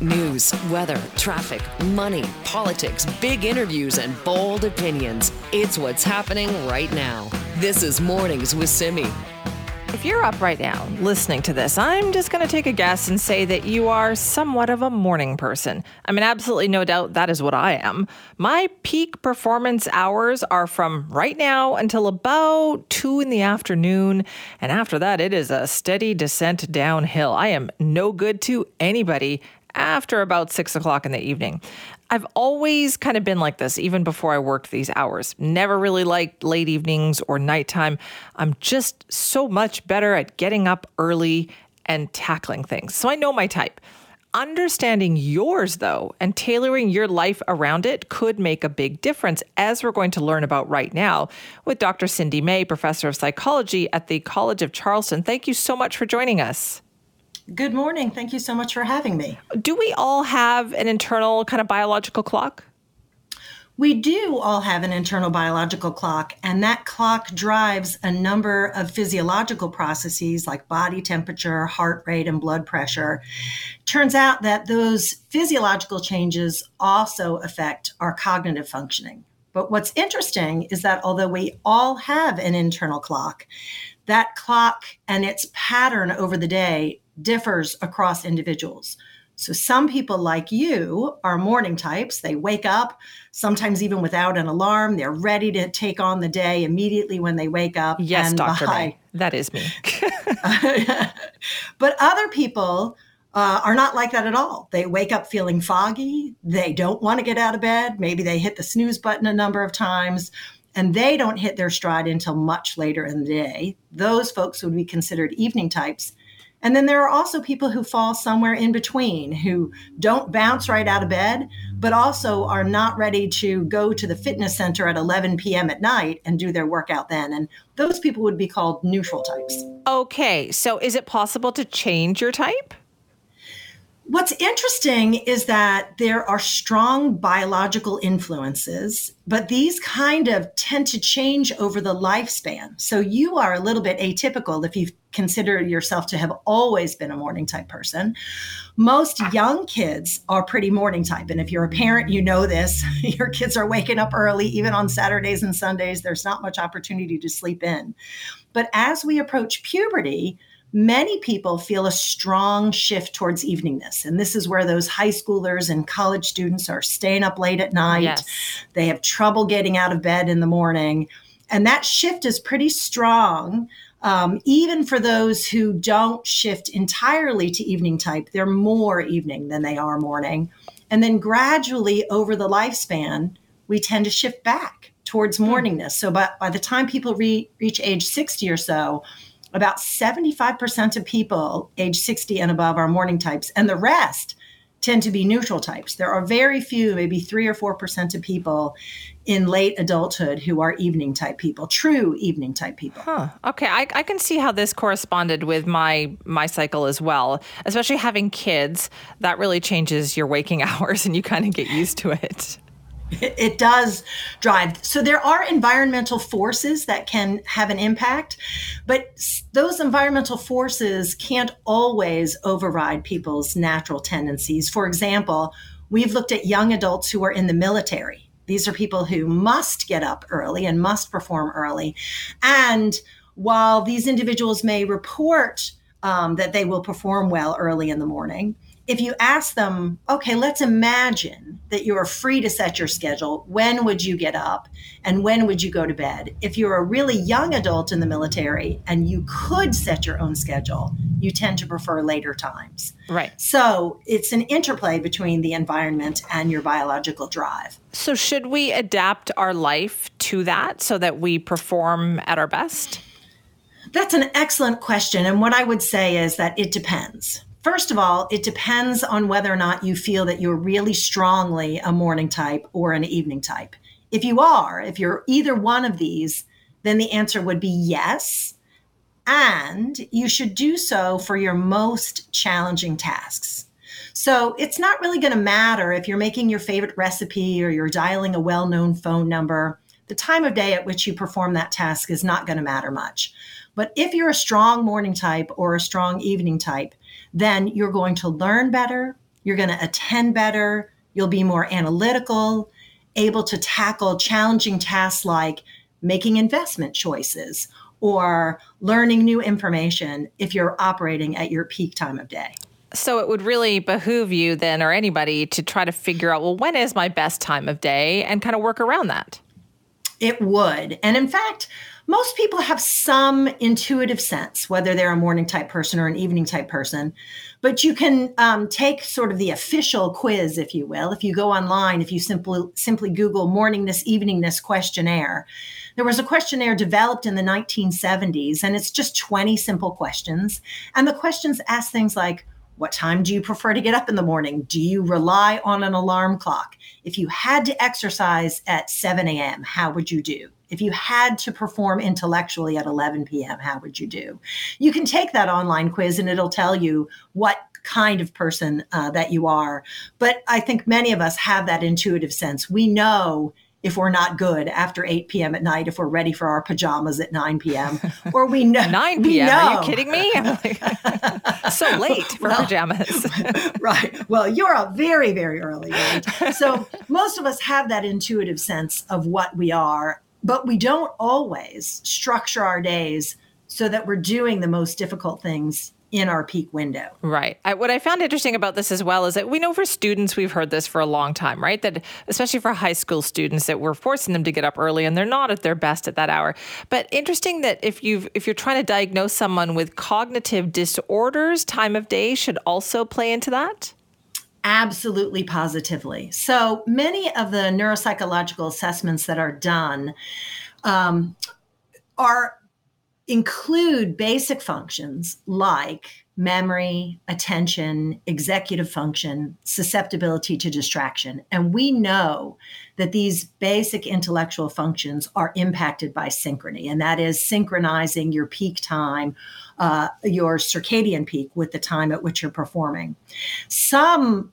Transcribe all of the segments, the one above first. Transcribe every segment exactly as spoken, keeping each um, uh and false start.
News, weather, traffic, money, politics, big interviews, and bold opinions. It's what's happening right now. This is Mornings with Simi. If you're up right now listening to this, I'm just going to take a guess and say that you are somewhat of a morning person. I mean, absolutely no doubt that is what I am. My peak performance hours are from right now until about two in the afternoon. And after that, it is a steady descent downhill. I am no good to anybody after about six o'clock in the evening. I've always kind of been like this, even before I worked these hours. Never really liked late evenings or nighttime. I'm just so much better at getting up early and tackling things. So I know my type. Understanding yours, though, and tailoring your life around it could make a big difference, as we're going to learn about right now with Doctor Cindy May, professor of psychology at the College of Charleston. Thank you so much for joining us. Good morning. Thank you so much for having me. Do we all have an internal kind of biological clock? We do all have an internal biological clock, and that clock drives a number of physiological processes like body temperature, heart rate, and blood pressure. Turns out that those physiological changes also affect our cognitive functioning. But what's interesting is that although we all have an internal clock, that clock and its pattern over the day differs across individuals. So some people like you are morning types. They wake up, sometimes even without an alarm. They're ready to take on the day immediately when they wake up. Yes, and Doctor May, high- that is me. But other people uh, are not like that at all. They wake up feeling foggy. They don't want to get out of bed. Maybe they hit the snooze button a number of times, and they don't hit their stride until much later in the day. Those folks would be considered evening types. And then there are also people who fall somewhere in between, who don't bounce right out of bed, but also are not ready to go to the fitness center at eleven p.m. at night and do their workout then. And those people would be called neutral types. Okay, so is it possible to change your type? What's interesting is that there are strong biological influences, but these kind of tend to change over the lifespan. So you are a little bit atypical if you consider yourself to have always been a morning type person. Most young kids are pretty morning type. And if you're a parent, you know this. Your kids are waking up early, even on Saturdays and Sundays. There's not much opportunity to sleep in. But as we approach puberty, many people feel a strong shift towards eveningness. And this is where those high schoolers and college students are staying up late at night. Yes. They have trouble getting out of bed in the morning. And that shift is pretty strong. Um, even for those who don't shift entirely to evening type, they're more evening than they are morning. And then gradually over the lifespan, we tend to shift back towards morningness. So by, by the time people re- reach age sixty or so, about seventy-five percent of people age sixty and above are morning types, and the rest tend to be neutral types. There are very few, maybe three or four percent of people in late adulthood who are evening type people, true evening type people. Huh. Okay, I, I can see how this corresponded with my, my cycle as well, especially having kids. That really changes your waking hours and you kind of get used to it. It does drive. So there are environmental forces that can have an impact, but those environmental forces can't always override people's natural tendencies. For example, we've looked at young adults who are in the military. These are people who must get up early and must perform early. And while these individuals may report um, that they will perform well early in the morning, if you ask them, okay, let's imagine that you are free to set your schedule. When would you get up and when would you go to bed? If you're a really young adult in the military and you could set your own schedule, you tend to prefer later times. Right. So it's an interplay between the environment and your biological drive. So should we adapt our life to that so that we perform at our best? That's an excellent question. And what I would say is that it depends. First of all, it depends on whether or not you feel that you're really strongly a morning type or an evening type. If you are, if you're either one of these, then the answer would be yes. And you should do so for your most challenging tasks. So it's not really going to matter if you're making your favorite recipe or you're dialing a well-known phone number. The time of day at which you perform that task is not going to matter much. But if you're a strong morning type or a strong evening type, then you're going to learn better, you're going to attend better, you'll be more analytical, able to tackle challenging tasks like making investment choices or learning new information if you're operating at your peak time of day. So it would really behoove you then, or anybody, to try to figure out, well, when is my best time of day, and kind of work around that? It would. And in fact, most people have some intuitive sense, whether they're a morning type person or an evening type person, but you can um, take sort of the official quiz, if you will. If you go online, if you simply simply Google morningness, eveningness questionnaire, there was a questionnaire developed in the nineteen seventies, and it's just twenty simple questions. And the questions ask things like, what time do you prefer to get up in the morning? Do you rely on an alarm clock? If you had to exercise at seven a.m., how would you do? If you had to perform intellectually at eleven p.m., how would you do? You can take that online quiz and it'll tell you what kind of person uh, that you are. But I think many of us have that intuitive sense. We know if we're not good after eight p.m. at night, if we're ready for our pajamas at nine p.m., or we know. nine p.m., know. Are you kidding me? I'm like, so late for well, pajamas. Right. Well, you're up very, very early. Right? So most of us have that intuitive sense of what we are, but we don't always structure our days so that we're doing the most difficult things in our peak window. Right. I, what I found interesting about this as well is that we know for students, we've heard this for a long time, right? That especially for high school students, that we're forcing them to get up early and they're not at their best at that hour. But interesting that if you've, if you're trying to diagnose someone with cognitive disorders, time of day should also play into that? Absolutely positively. So many of the neuropsychological assessments that are done um, are include basic functions like memory, attention, executive function, susceptibility to distraction. And we know that these basic intellectual functions are impacted by synchrony, and that is synchronizing your peak time, uh, your circadian peak, with the time at which you're performing. Some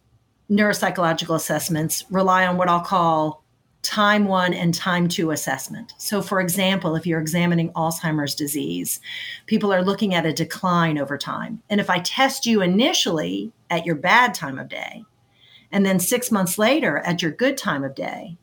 neuropsychological assessments rely on what I'll call time one and time two assessment. So for example, if you're examining Alzheimer's disease, people are looking at a decline over time. And if I test you initially at your bad time of day, and then six months later at your good time of day,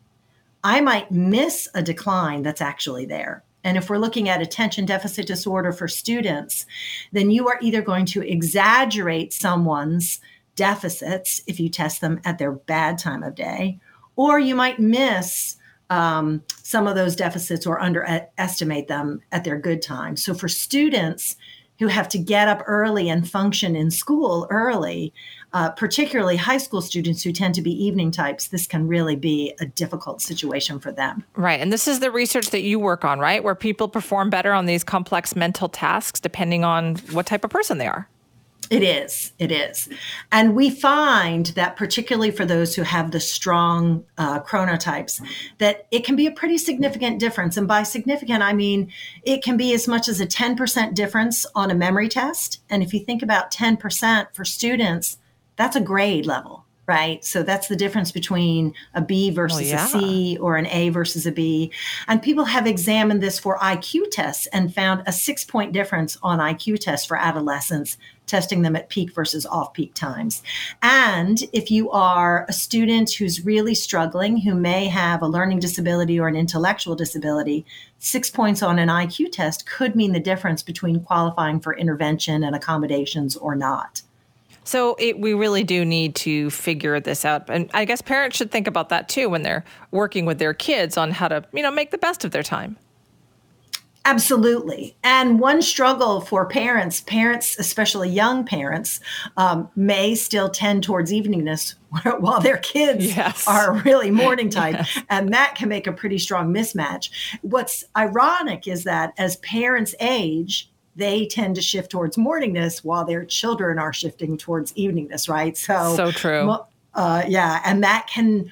I might miss a decline that's actually there. And if we're looking at attention deficit disorder for students, then you are either going to exaggerate someone's deficits if you test them at their bad time of day, or you might miss um, some of those deficits or underestimate them at their good time. So for students who have to get up early and function in school early, uh, particularly high school students who tend to be evening types, this can really be a difficult situation for them. Right. And this is the research that you work on, right? Where people perform better on these complex mental tasks depending on what type of person they are. It is. It is. And we find that particularly for those who have the strong uh, chronotypes, that it can be a pretty significant difference. And by significant, I mean, it can be as much as a ten percent difference on a memory test. And if you think about ten percent for students, that's a grade level, right? So that's the difference between a B versus oh, yeah. a C or an A versus a B. And people have examined this for I Q tests and found a six-point difference on I Q tests for adolescents, testing them at peak versus off-peak times. And if you are a student who's really struggling, who may have a learning disability or an intellectual disability, six points on an I Q test could mean the difference between qualifying for intervention and accommodations or not. So it, we really do need to figure this out. And I guess parents should think about that too when they're working with their kids on how to, you know, make the best of their time. Absolutely. And one struggle for parents, parents, especially young parents, um, may still tend towards eveningness while their kids yes. are really morning type. Yes. And that can make a pretty strong mismatch. What's ironic is that as parents age, they tend to shift towards morningness while their children are shifting towards eveningness, right? So, so true. Uh, yeah. And that can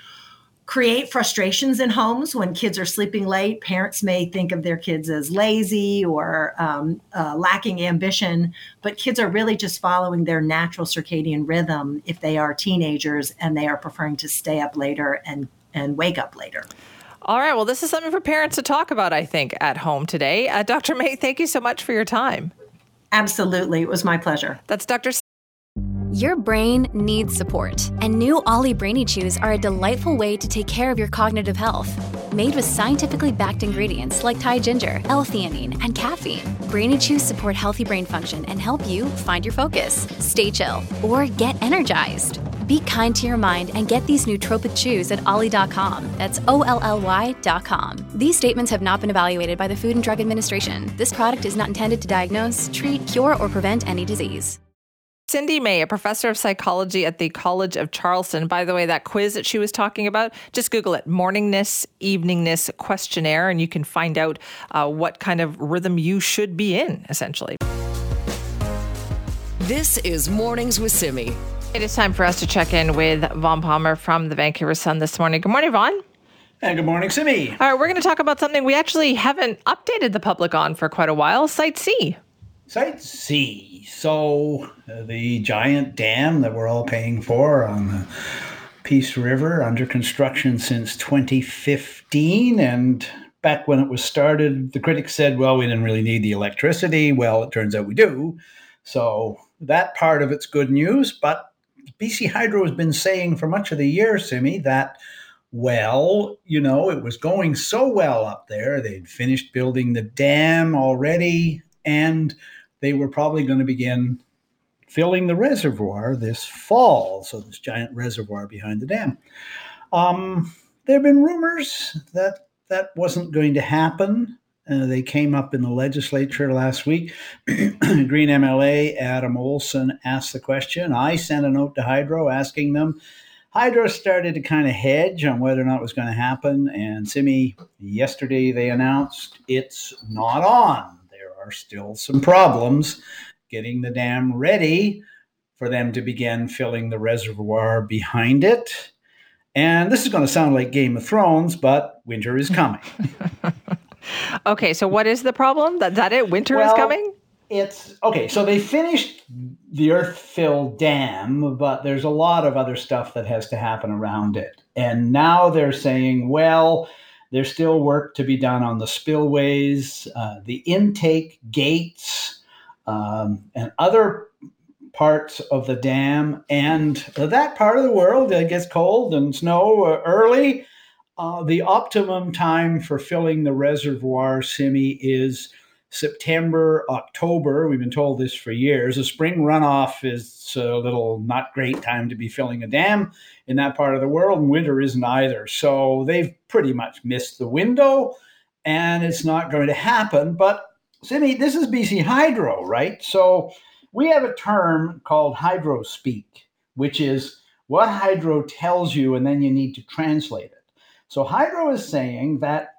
create frustrations in homes when kids are sleeping late. Parents may think of their kids as lazy or um, uh, lacking ambition, but kids are really just following their natural circadian rhythm if they are teenagers and they are preferring to stay up later and, and wake up later. All right. Well, this is something for parents to talk about, I think, at home today. Uh, Doctor May, thank you so much for your time. Absolutely. It was my pleasure. That's Doctor C- Your brain needs support, and new Ollie Brainy Chews are a delightful way to take care of your cognitive health. Made with scientifically backed ingredients like Thai ginger, L-theanine, and caffeine, Brainy Chews support healthy brain function and help you find your focus, stay chill, or get energized. Be kind to your mind and get these nootropic chews at ollie dot com. That's O L L Y dot com. These statements have not been evaluated by the Food and Drug Administration. This product is not intended to diagnose, treat, cure, or prevent any disease. Cindy May, a professor of psychology at the College of Charleston. By the way, that quiz that she was talking about, just Google it, Morningness, Eveningness Questionnaire, and you can find out uh, what kind of rhythm you should be in, essentially. This is Mornings with Simi. It is time for us to check in with Vaughn Palmer from the Vancouver Sun this morning. Good morning, Vaughn. And good morning, Simi. All right, we're going to talk about something we actually haven't updated the public on for quite a while, Site C. Site C. So uh, the giant dam that we're all paying for on the Peace River, under construction since twenty fifteen. And back when it was started, the critics said, well, we didn't really need the electricity. Well, it turns out we do. So that part of it's good news. But B C Hydro has been saying for much of the year, Simi, that, well, you know, it was going so well up there. They'd finished building the dam already. And they were probably going to begin filling the reservoir this fall. So this giant reservoir behind the dam. Um, there have been rumors that that wasn't going to happen. Uh, they came up in the legislature last week. Green M L A Adam Olson asked the question. I sent a note to Hydro asking them. Hydro started to kind of hedge on whether or not it was going to happen. And Simi, yesterday they announced it's not on. Are still some problems getting the dam ready for them to begin filling the reservoir behind it. And this is going to sound like Game of Thrones, but winter is coming. Okay, so what is the problem? That that it? Winter well, is coming? It's okay, so they finished the earth-fill dam, but there's a lot of other stuff that has to happen around it. And now they're saying, well, there's still work to be done on the spillways, uh, the intake gates, um, and other parts of the dam. And that part of the world that gets cold and snow early, uh, the optimum time for filling the reservoir, Simi, is September, October. We've been told this for years. The spring runoff is a little not great time to be filling a dam in that part of the world, and winter isn't either. So they've pretty much missed the window, and it's not going to happen. But, Simi, this is B C Hydro, right? So we have a term called hydro speak, which is what hydro tells you, and then you need to translate it. So hydro is saying that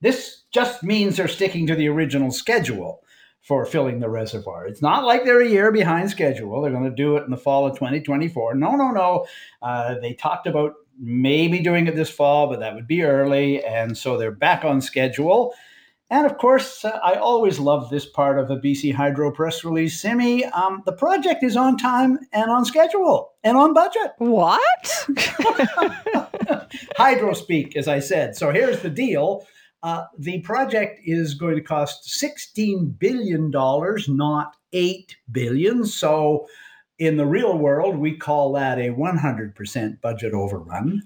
this just means they're sticking to the original schedule for filling the reservoir. It's not like they're a year behind schedule. They're going to do it in the fall of twenty twenty-four. No, no, no. Uh, they talked about maybe doing it this fall, but that would be early. And so they're back on schedule. And of course, uh, I always love this part of a B C Hydro press release. Simi, um, the project is on time and on schedule and on budget. What? Hydro speak, as I said. So here's the deal. Uh, the project is going to cost sixteen billion dollars, not eight billion dollars. So in the real world, we call that a one hundred percent budget overrun.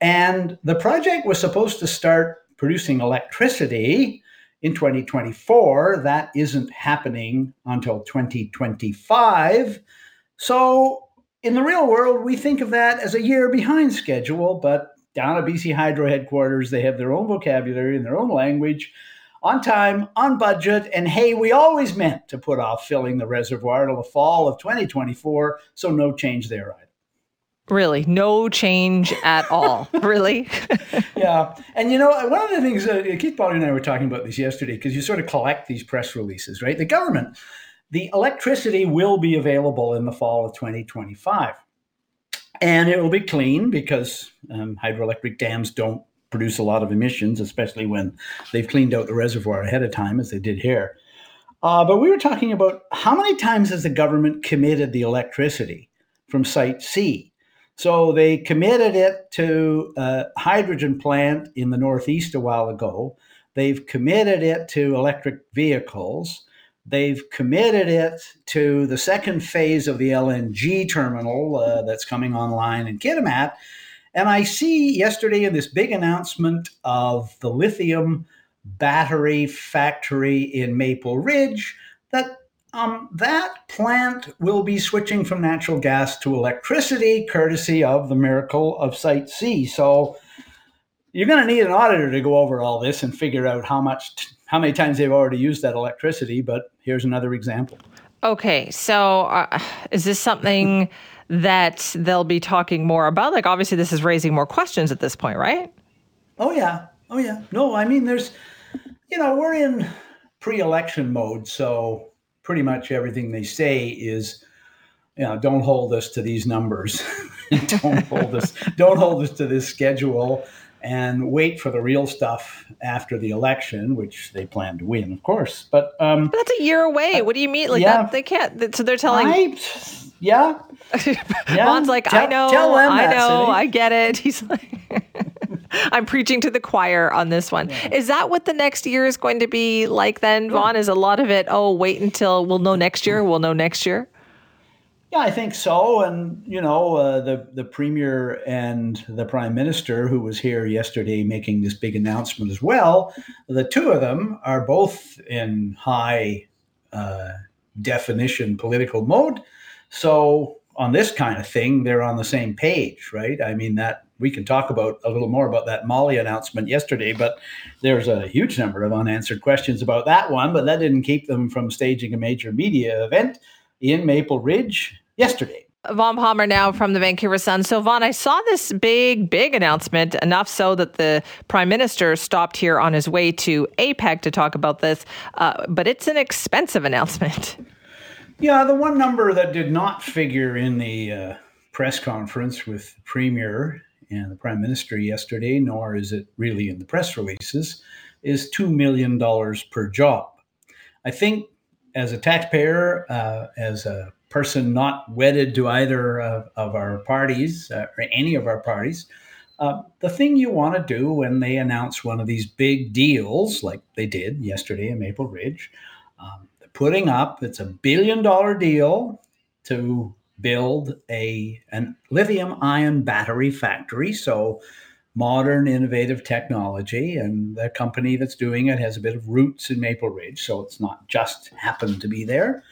And the project was supposed to start producing electricity in twenty twenty-four. That isn't happening until twenty twenty-five. So in the real world, we think of that as a year behind schedule, but down at B C Hydro headquarters, they have their own vocabulary and their own language, on time, on budget, and hey, we always meant to put off filling the reservoir till the fall of twenty twenty-four, so no change there either. Really, no change at all. Really? Yeah. And you know, one of the things, uh, Keith Potter and I were talking about this yesterday, because you sort of collect these press releases, right? The government, the electricity will be available in the fall of twenty twenty-five. And it will be clean because um, hydroelectric dams don't produce a lot of emissions, especially when they've cleaned out the reservoir ahead of time, as they did here. Uh, but we were talking about how many times has the government committed the electricity from Site C? So they committed it to a hydrogen plant in the Northeast a while ago. They've committed it to electric vehicles. They've committed it to the second phase of the L N G terminal uh, that's coming online in Kitimat. And I see yesterday in this big announcement of the lithium battery factory in Maple Ridge that Um, that plant will be switching from natural gas to electricity, courtesy of the miracle of Site C. So you're going to need an auditor to go over all this and figure out how much, t- how many times they've already used that electricity. But here's another example. Okay, so uh, is this something that they'll be talking more about? Like, obviously, this is raising more questions at this point, right? Oh yeah, oh yeah. No, I mean, there's, you know, we're in pre-election mode, so. Pretty much everything they say is, you know, don't hold us to these numbers, don't hold us, don't hold us to this schedule, and wait for the real stuff after the election, which they plan to win, of course. But, um, but that's a year away. Uh, what do you mean? Like yeah, that, they can't. So they're telling. I, yeah. yeah. Vaughn's like, tell, I know, tell them I know, I get it. He's like. I'm preaching to the choir on this one. Yeah. Is that what the next year is going to be like then, Vaughn? Is a lot of it, oh, wait until we'll know next year, we'll know next year? Yeah, I think so. And, you know, uh, the, the premier and the prime minister who was here yesterday making this big announcement as well, the two of them are both in high uh, definition political mode. So on this kind of thing, they're on the same page, right? I mean, that we can talk about a little more about that Molly announcement yesterday, but there's a huge number of unanswered questions about that one, but that didn't keep them from staging a major media event in Maple Ridge yesterday. Vaughn Palmer now from the Vancouver Sun. So Vaughn, I saw this big, big announcement, enough so that the Prime Minister stopped here on his way to APEC to talk about this, uh, but it's an expensive announcement. Yeah, the one number that did not figure in the uh, press conference with the Premier and the Prime Minister yesterday, nor is it really in the press releases, is two million dollars per job. I think as a taxpayer, uh, as a person not wedded to either uh, of our parties, uh, or any of our parties, uh, the thing you want to do when they announce one of these big deals, like they did yesterday in Maple Ridge, um, they're putting up, it's a billion dollar deal to build a an lithium-ion battery factory, so modern, innovative technology, and the company that's doing it has a bit of roots in Maple Ridge, so it's not just happened to be there.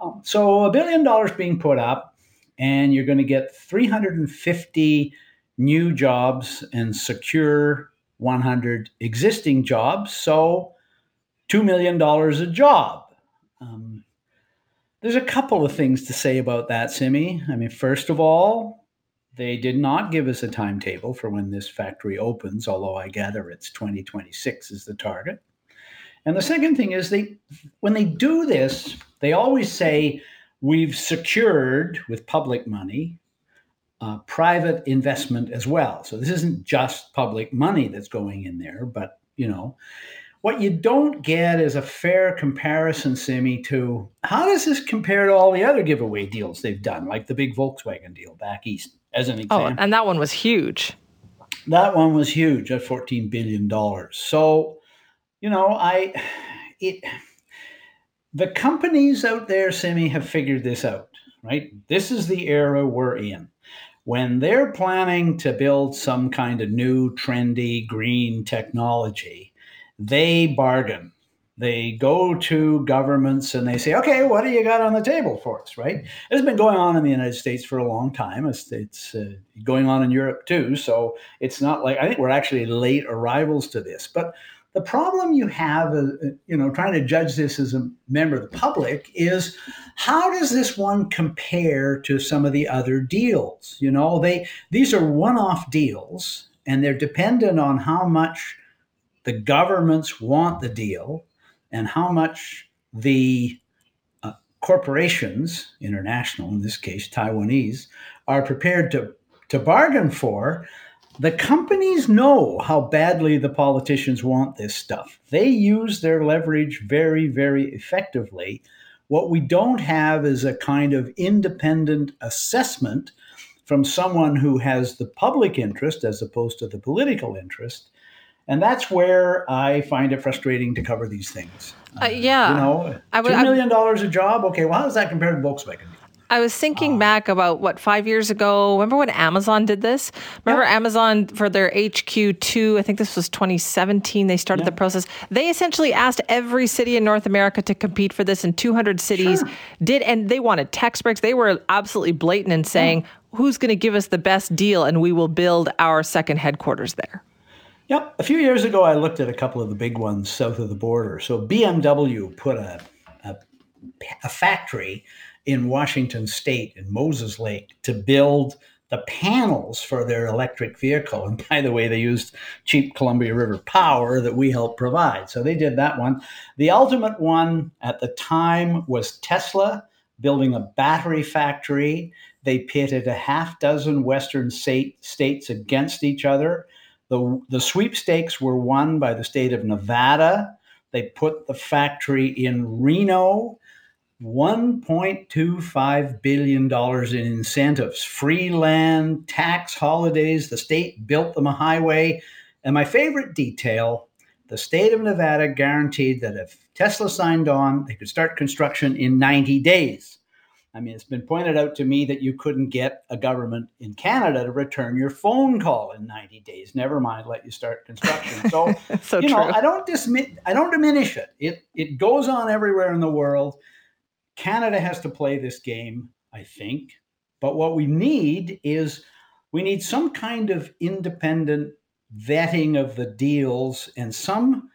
Um, so a billion dollars being put up, and you're going to get three hundred fifty new jobs and secure one hundred existing jobs, so two million dollars a job. Um, There's a couple of things to say about that, Simi. I mean, first of all, they did not give us a timetable for when this factory opens, although I gather it's twenty twenty-six is the target. And the second thing is, they, when they do this, they always say, we've secured, with public money, uh, private investment as well. So this isn't just public money that's going in there, but, you know, what you don't get is a fair comparison, Simi, to how does this compare to all the other giveaway deals they've done, like the big Volkswagen deal back east, as an example. Oh, and that one was huge. That one was huge at fourteen billion dollars. So, you know, I, it, the companies out there, Simi, have figured this out, right? This is the era we're in. When they're planning to build some kind of new, trendy, green technology, they bargain. They go to governments and they say, okay, what do you got on the table for us, right? It's been going on in the United States for a long time. It's, it's uh, going on in Europe too. So it's not like, I think we're actually late arrivals to this. But The problem you have, you know, trying to judge this as a member of the public is, how does this one compare to some of the other deals? You know, they these are one-off deals, and they're dependent on how much the governments want the deal and how much the uh, corporations, international, in this case, Taiwanese, are prepared to, to bargain for. The companies know how badly the politicians want this stuff. They use their leverage very, very effectively. What we don't have is a kind of independent assessment from someone who has the public interest as opposed to the political interest. And that's where I find it frustrating to cover these things. Uh, uh, yeah. You know, I would, two million dollars I would, a job. Okay, well, how does that compare to Volkswagen? I was thinking back about, what, five years ago, remember when Amazon did this? Remember yeah. Amazon for their H Q two, I think this was twenty seventeen, they started yeah. the process. They essentially asked every city in North America to compete for this, in two hundred cities sure. did, and they wanted tax breaks. They were absolutely blatant in saying, yeah. who's going to give us the best deal, and we will build our second headquarters there. Yep. A few years ago, I looked at a couple of the big ones south of the border. So B M W put a, a, a factory in Washington State, in Moses Lake, to build the panels for their electric vehicle. And by the way, they used cheap Columbia River power that we helped provide. So they did that one. The ultimate one at the time was Tesla building a battery factory. They pitted a half dozen Western state, states against each other. The, the sweepstakes were won by the state of Nevada. They put the factory in Reno. one point two five billion dollars in incentives, free land, tax holidays. The state built them a highway. And my favorite detail, the state of Nevada guaranteed that if Tesla signed on, they could start construction in ninety days. I mean, it's been pointed out to me that you couldn't get a government in Canada to return your phone call in ninety days. Never mind, let you start construction. So, so you true. know, I don't dismiss, I don't diminish it. It it goes on everywhere in the world. Canada has to play this game, I think. But what we need is we need some kind of independent vetting of the deals and some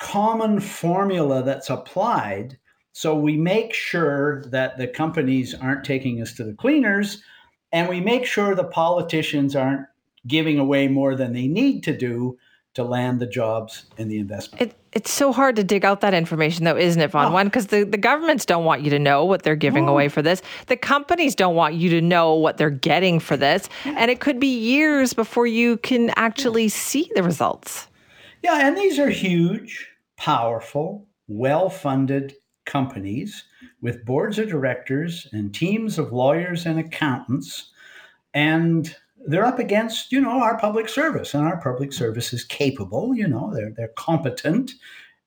common formula that's applied, so we make sure that the companies aren't taking us to the cleaners, and we make sure the politicians aren't giving away more than they need to do to land the jobs and the investment. It, it's so hard to dig out that information, though, isn't it, Vaughn? Oh. One, because the, the governments don't want you to know what they're giving oh. away for this. The companies don't want you to know what they're getting for this. And it could be years before you can actually see the results. Yeah, and these are huge, powerful, well-funded companies with boards of directors and teams of lawyers and accountants, and they're up against, you know, our public service, and our public service is capable, you know, they're they're competent,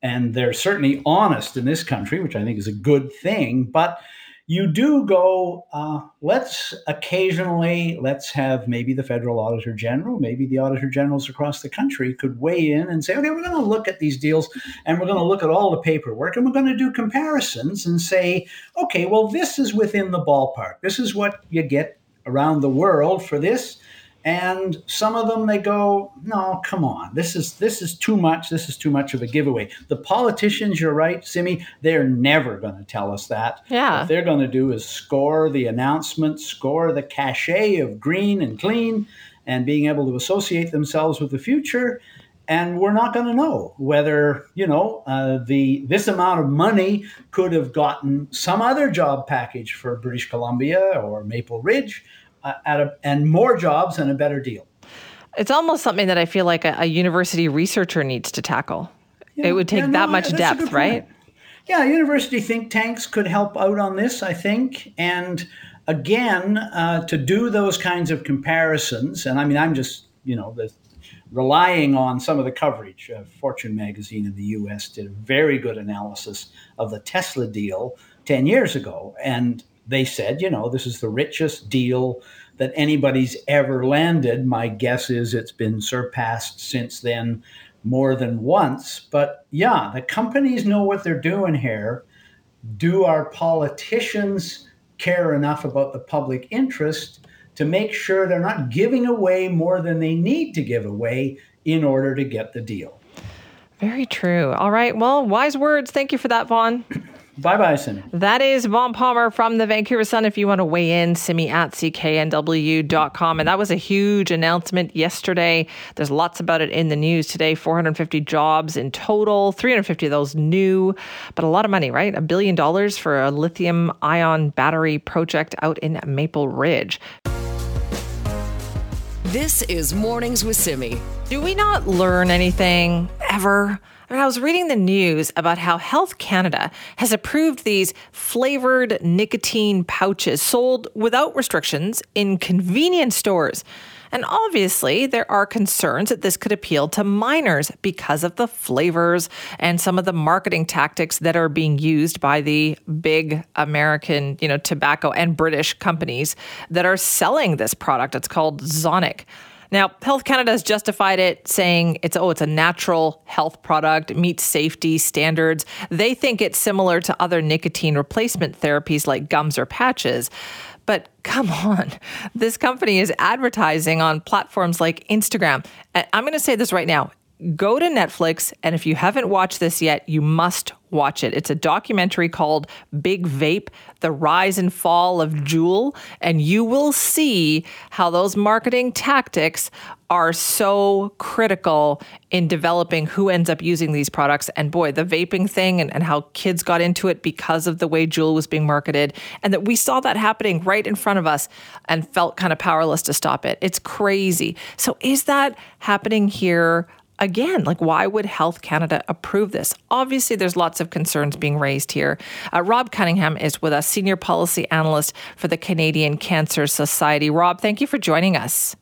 and they're certainly honest in this country, which I think is a good thing. But you do go, uh, let's occasionally, let's have maybe the federal auditor general, maybe the auditor generals across the country could weigh in and say, okay, we're going to look at these deals, and we're going to look at all the paperwork, and we're going to do comparisons and say, okay, well, this is within the ballpark. This is what you get around the world for this. And some of them, they go, no, come on, this is this is too much. This is too much of a giveaway. The politicians, you're right, Simi, they're never going to tell us that. Yeah. What they're going to do is score the announcement, score the cachet of green and clean and being able to associate themselves with the future. And we're not going to know whether, you know, uh, the this amount of money could have gotten some other job package for British Columbia or Maple Ridge uh, at a, and more jobs and a better deal. It's almost something that I feel like a, a university researcher needs to tackle. Yeah, it would take yeah, no, that much yeah, depth, right? Yeah, university think tanks could help out on this, I think. And again, uh, to do those kinds of comparisons, and I mean, I'm just, you know, the relying on some of the coverage. Uh, Fortune magazine in the U S did a very good analysis of the Tesla deal ten years ago. And they said, you know, this is the richest deal that anybody's ever landed. My guess is it's been surpassed since then more than once. But yeah, the companies know what they're doing here. Do our politicians care enough about the public interest to make sure they're not giving away more than they need to give away in order to get the deal? Very true. All right. Well, wise words. Thank you for that, Vaughn. Bye-bye, Simi. That is Vaughn Palmer from the Vancouver Sun. If you want to weigh in, Simi at C K N W dot com. And that was a huge announcement yesterday. There's lots about it in the news today. four hundred fifty jobs in total, three hundred fifty of those new, but a lot of money, right? A billion dollars for a lithium ion battery project out in Maple Ridge. This is Mornings with Simi. Do we not learn anything ever? I mean, I was reading the news about how Health Canada has approved these flavored nicotine pouches sold without restrictions in convenience stores. And obviously, there are concerns that this could appeal to minors because of the flavors and some of the marketing tactics that are being used by the big American, you know, tobacco and British companies that are selling this product. It's called Zonnic. Now, Health Canada has justified it, saying it's, oh, it's a natural health product, meets safety standards. They think it's similar to other nicotine replacement therapies like gums or patches. But come on, this company is advertising on platforms like Instagram. I'm going to say this right now. Go to Netflix, and if you haven't watched this yet, you must watch it. It's a documentary called Big Vape, The Rise and Fall of Juul, and you will see how those marketing tactics are so critical in developing who ends up using these products. And boy, the vaping thing and, and how kids got into it because of the way Juul was being marketed, and that we saw that happening right in front of us and felt kind of powerless to stop it. It's crazy. So is that happening here? Again, like, why would Health Canada approve this? Obviously, there's lots of concerns being raised here. Uh, Rob Cunningham is with us, Senior Policy Analyst for the Canadian Cancer Society. Rob, thank you for joining us.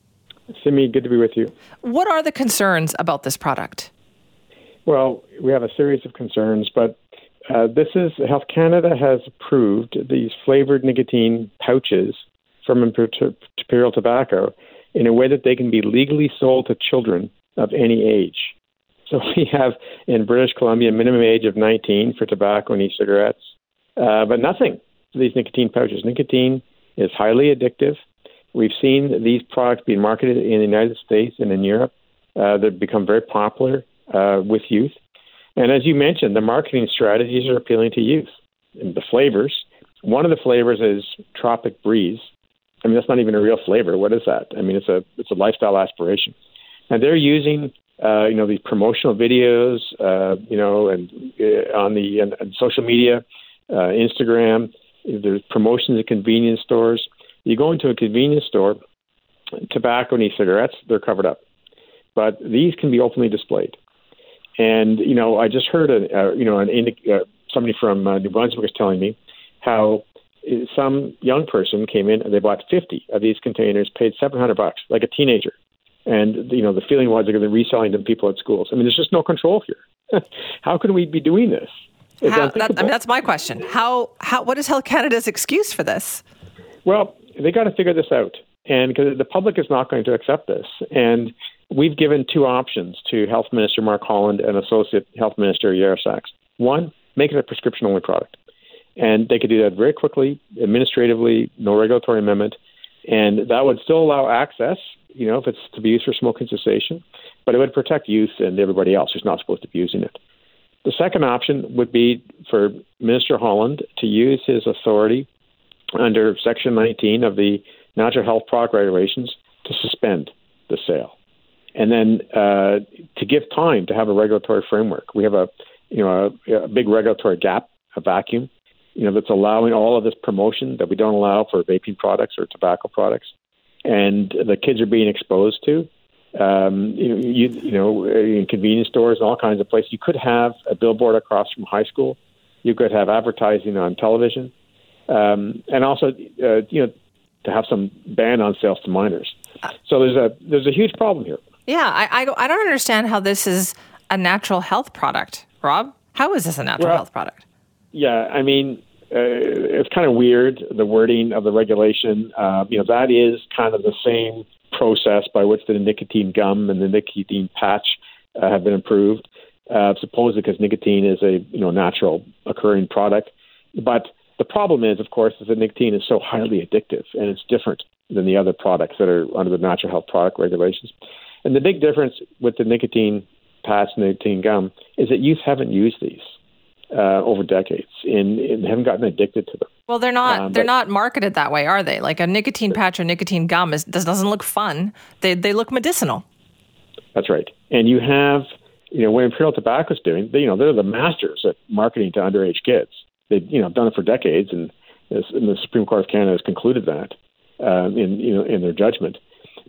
Simi, good to be with you. What are the concerns about this product? Well, we have a series of concerns, but uh, this is Health Canada has approved these flavored nicotine pouches from Imperial Tobacco in a way that they can be legally sold to children of any age. So we have in British Columbia a minimum age of nineteen for tobacco and e-cigarettes, uh, but nothing for these nicotine pouches. Nicotine is highly addictive. We've seen these products being marketed in the United States and in Europe. Uh, they've become very popular uh, with youth. And as you mentioned, the marketing strategies are appealing to youth. And the flavors, one of the flavors is Tropic Breeze. I mean, that's not even a real flavor. What is that? I mean, it's a it's a lifestyle aspiration. And they're using, uh, you know, these promotional videos, uh, you know, and uh, on the and, and social media, uh, Instagram. There's promotions at convenience stores. You go into a convenience store, tobacco and e-cigarettes, they're covered up. But these can be openly displayed. And, you know, I just heard, a, uh, you know, an indic- uh, somebody from uh, New Brunswick was telling me how some young person came in and they bought fifty of these containers, paid seven hundred bucks, like a teenager. And, you know, the feeling was they're going to be reselling them to people at schools. I mean, there's just no control here. How can we be doing this? How, that, I mean, that's my question. How, how, what is Health Canada's excuse for this? Well, they got to figure this out, and because the public is not going to accept this. And we've given two options to Health Minister Mark Holland and Associate Health Minister Yersak. One, make it a prescription-only product. And they could do that very quickly, administratively, no regulatory amendment. And that would still allow access, you know, if it's to be used for smoking cessation, but it would protect youth and everybody else who's not supposed to be using it. The second option would be for Minister Holland to use his authority under Section nineteen of the Natural Health Product Regulations to suspend the sale, and then uh, to give time to have a regulatory framework. We have a, you know, a, a big regulatory gap, a vacuum, you know, that's allowing all of this promotion that we don't allow for vaping products or tobacco products, and the kids are being exposed to, um, you know, you, you know, in convenience stores and all kinds of places. You could have a billboard across from high school. You could have advertising on television. Um, and also, uh, you know, to have some ban on sales to minors. So there's a there's a huge problem here. Yeah, I, I, I don't understand how this is a natural health product, Rob. How is this a natural well, health product? Yeah, I mean, uh, it's kind of weird, the wording of the regulation. Uh, you know, that is kind of the same process by which the nicotine gum and the nicotine patch uh, have been approved, uh, supposedly because nicotine is a, you know, natural occurring product, but the problem is, of course, is that nicotine is so highly addictive, and it's different than the other products that are under the natural health product regulations. And the big difference with the nicotine past and nicotine gum is that youth haven't used these uh, over decades and, and haven't gotten addicted to them. Well, they're not um, they're but, not marketed that way, are they? Like a nicotine patch or nicotine gum is doesn't look fun. They they look medicinal. That's right. And you have, you know, what Imperial Tobacco is doing, they, you know, they're the masters at marketing to underage kids. They've, you know, done it for decades, and, and the Supreme Court of Canada has concluded that um, in, you know, in their judgment.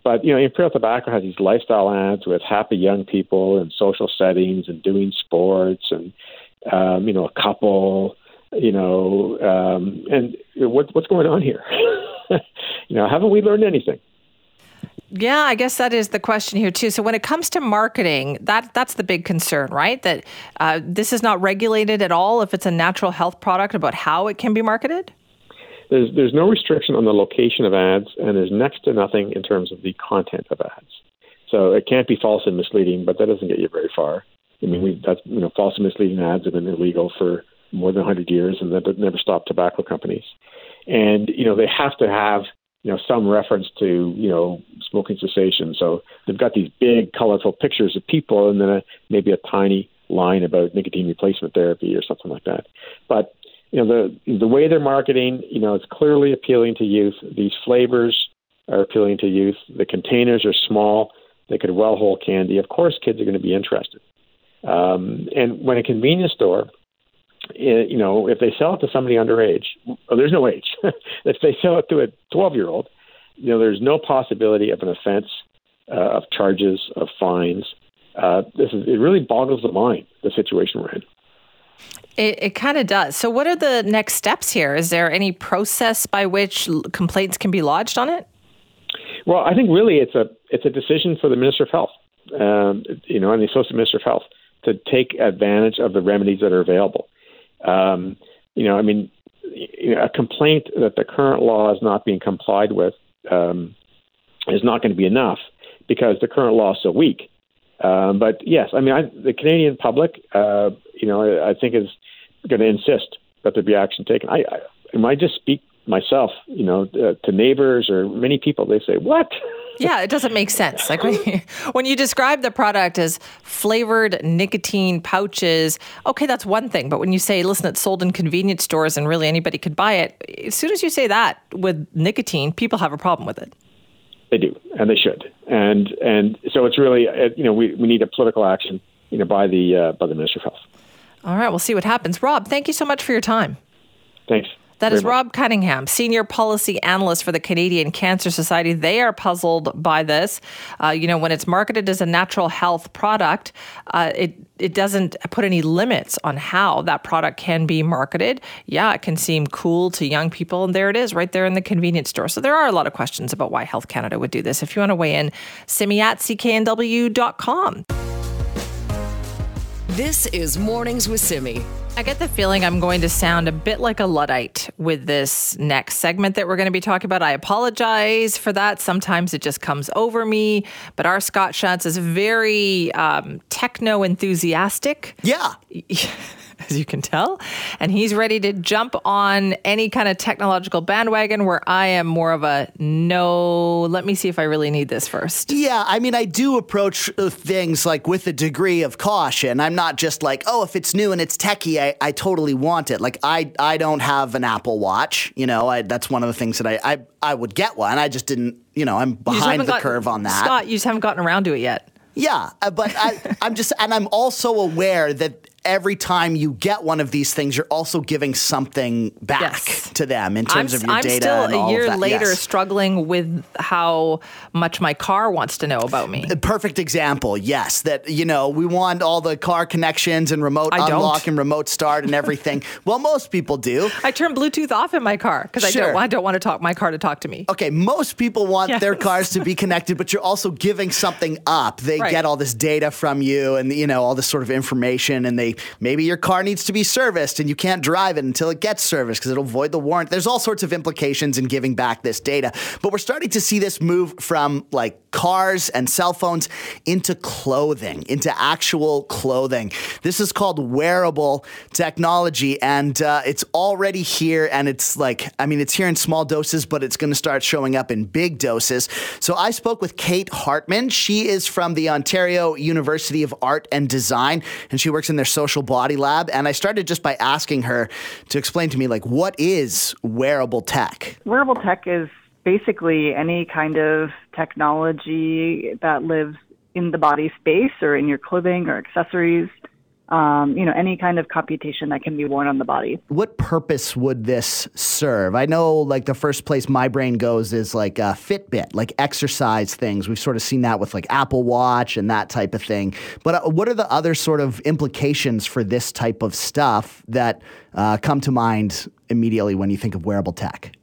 But, you know, Imperial Tobacco has these lifestyle ads with happy young people in social settings and doing sports and, um, you know, a couple, you know, um, and what, what's going on here? You know, haven't we learned anything? Yeah, I guess that is the question here, too. So when it comes to marketing, that that's the big concern, right? That uh, this is not regulated at all if it's a natural health product about how it can be marketed? There's there's no restriction on the location of ads, and there's next to nothing in terms of the content of ads. So it can't be false and misleading, but that doesn't get you very far. I mean, we that's you know, false and misleading ads have been illegal for more than one hundred years, and that never stopped tobacco companies. And, you know, they have to have you know, some reference to, you know, smoking cessation. So they've got these big, colorful pictures of people and then a, maybe a tiny line about nicotine replacement therapy or something like that. But, you know, the the way they're marketing, you know, it's clearly appealing to youth. These flavors are appealing to youth. The containers are small. They could well hold candy. Of course, kids are going to be interested. Um, and when a convenience store, It, you know, if they sell it to somebody underage, well, there's no age. If they sell it to a twelve-year-old, you know, there's no possibility of an offense, uh, of charges, of fines. Uh, this is it really boggles the mind, the situation we're in. It, it kind of does. So what are the next steps here? Is there any process by which complaints can be lodged on it? Well, I think really it's a it's a decision for the Minister of Health, um, you know, and the Associate Minister of Health to take advantage of the remedies that are available. Um, you know, I mean, you know, a complaint that the current law is not being complied with um, is not going to be enough because the current law is so weak. Um, but yes, I mean, I, the Canadian public, uh, you know, I think is going to insist that there be action taken. I, I, and I just speak myself, you know, uh, to neighbors or many people, they say, what? Yeah, it doesn't make sense. Like when you, when you describe the product as flavored nicotine pouches, okay, that's one thing. But when you say, listen, it's sold in convenience stores and really anybody could buy it, as soon as you say that with nicotine, people have a problem with it. They do, and they should. And and so it's really, you know, we, we need a political action, you know, by the uh, by the Minister of Health. All right, we'll see what happens. Rob, thank you so much for your time. Thanks. That is Rob Cunningham, Senior Policy Analyst for the Canadian Cancer Society. They are puzzled by this. Uh, you know, when it's marketed as a natural health product, uh, it it doesn't put any limits on how that product can be marketed. Yeah, it can seem cool to young people, and there it is right there in the convenience store. So there are a lot of questions about why Health Canada would do this. If you want to weigh in, send me at C K N W dot com. This is Mornings with Simi. I get the feeling I'm going to sound a bit like a Luddite with this next segment that we're going to be talking about. I apologize for that. Sometimes it just comes over me. But our Scott Shantz is very um, techno-enthusiastic. Yeah. As you can tell. And he's ready to jump on any kind of technological bandwagon where I am more of a, no, let me see if I really need this first. Yeah, I mean, I do approach things like with a degree of caution. I'm not just like, oh, if it's new and it's techie, I, I totally want it. Like I, I don't have an Apple Watch, you know, I, that's one of the things that I, I, I would get one. I just didn't, you know, I'm behind the gotten, curve on that. Scott, you just haven't gotten around to it yet. Yeah. But I, I'm just, and I'm also aware that every time you get one of these things, you're also giving something back yes. to them in terms I'm, of your I'm data and all of that. I'm still a year later yes. struggling with how much my car wants to know about me. A perfect example, yes. That, you know, we want all the car connections and remote I unlock don't. and remote start and everything. Well, most people do. I turn Bluetooth off in my car because sure. I, don't, I don't want to talk my car to talk to me. Okay, most people want yes. their cars to be connected, but you're also giving something up. They right. get all this data from you and, you know, all this sort of information and they Like maybe your car needs to be serviced and you can't drive it until it gets serviced because it'll void the warrant. There's all sorts of implications in giving back this data, but we're starting to see this move from like cars and cell phones into clothing, into actual clothing. This is called wearable technology, and uh, it's already here, and it's like, I mean, it's here in small doses, but it's going to start showing up in big doses. So I spoke with Kate Hartman. She is from the Ontario University of Art and Design, and she works in their Social Body Lab. And I started just by asking her to explain to me, like, what is wearable tech? Wearable tech is basically any kind of technology that lives in the body space or in your clothing or accessories, um, you know, any kind of computation that can be worn on the body. What purpose would this serve? I know, like, the first place my brain goes is, like, uh, Fitbit, like exercise things. We've sort of seen that with, like, Apple Watch and that type of thing. But uh, what are the other sort of implications for this type of stuff that uh, come to mind immediately when you think of wearable tech?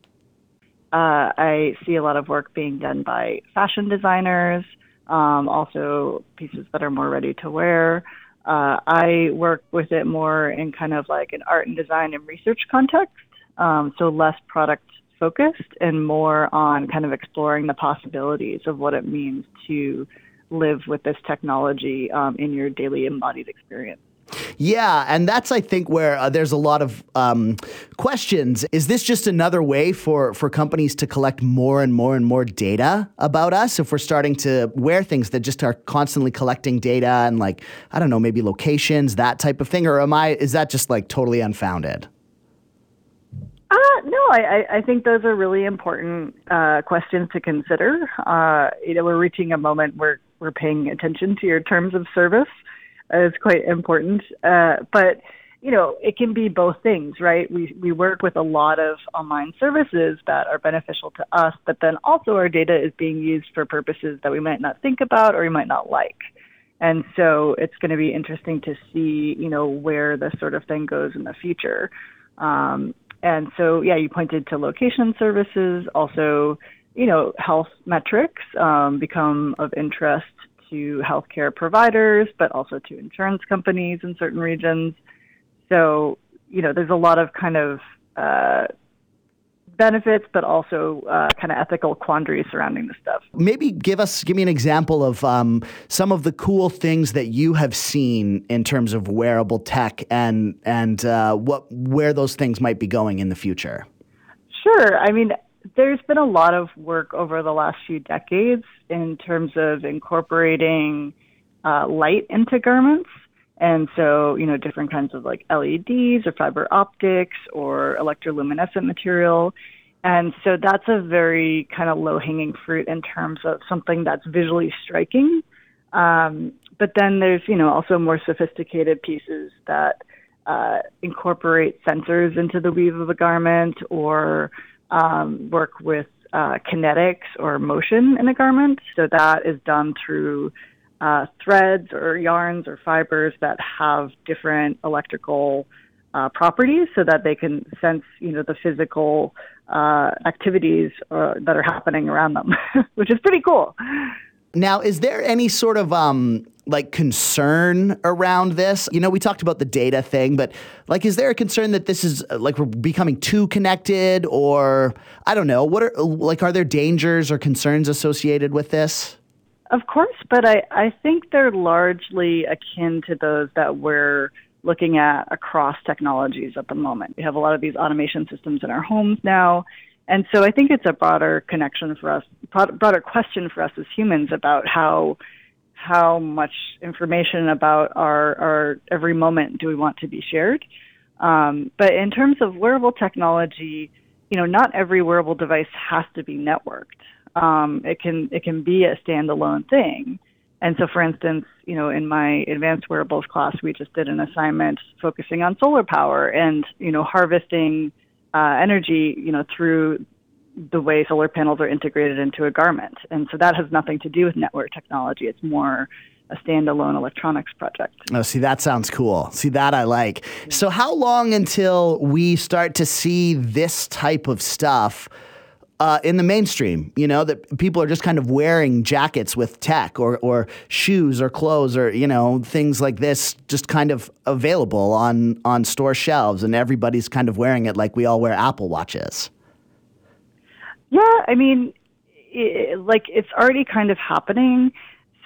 Uh, I see a lot of work being done by fashion designers, um, also pieces that are more ready to wear. Uh, I work with it more in kind of like an art and design and research context, um, so less product focused and more on kind of exploring the possibilities of what it means to live with this technology um, in your daily embodied experience. Yeah, and that's, I think, where uh, there's a lot of um, questions. Is this just another way for, for companies to collect more and more and more data about us if we're starting to wear things that just are constantly collecting data and, like, I don't know, maybe locations, that type of thing? Or am I, is that just, like, totally unfounded? Uh, no, I, I think those are really important uh, questions to consider. Uh, you know, we're reaching a moment where we're paying attention to your terms of service. It's quite important. Uh, but, you know, it can be both things, right? We we work with a lot of online services that are beneficial to us, but then also our data is being used for purposes that we might not think about or we might not like. And so it's going to be interesting to see, you know, where this sort of thing goes in the future. Um, and so, yeah, you pointed to location services. Also, you know, health metrics um, become of interest to healthcare providers, but also to insurance companies in certain regions. So, you know, there's a lot of kind of uh, benefits, but also uh, kind of ethical quandaries surrounding this stuff. Maybe give us, give me an example of um, some of the cool things that you have seen in terms of wearable tech and and uh, what where those things might be going in the future. Sure. I mean, there's been a lot of work over the last few decades in terms of incorporating uh, light into garments. And so, you know, different kinds of like L E Ds or fiber optics or electroluminescent material. And so that's a very kind of low-hanging fruit in terms of something that's visually striking. Um, but then there's, you know, also more sophisticated pieces that uh, incorporate sensors into the weave of a garment or Um, work with uh, kinetics or motion in a garment. So that is done through uh, threads or yarns or fibers that have different electrical uh, properties so that they can sense, you know, the physical uh, activities uh, that are happening around them, which is pretty cool. Now, is there any sort of um, like concern around this? You know, we talked about the data thing, but like, is there a concern that this is like we're becoming too connected, or I don't know, what are like, are there dangers or concerns associated with this? Of course, but I, I think they're largely akin to those that we're looking at across technologies at the moment. We have a lot of these automation systems in our homes now. And so I think it's a broader connection for us, broader question for us as humans about how how much information about our, our every moment do we want to be shared. Um, but in terms of wearable technology, you know, not every wearable device has to be networked. Um, it can it can be a standalone thing. And so, for instance, you know, in my advanced wearables class, we just did an assignment focusing on solar power and, you know, harvesting Uh, energy, you know, through the way solar panels are integrated into a garment. And so that has nothing to do with network technology. It's more a standalone electronics project. Oh, see, that sounds cool. See, that I like. So how long until we start to see this type of stuff uh, in the mainstream, you know, that people are just kind of wearing jackets with tech or, or shoes or clothes or, you know, things like this just kind of available on, on store shelves, and everybody's kind of wearing it like we all wear Apple Watches. Yeah, I mean, it, like it's already kind of happening.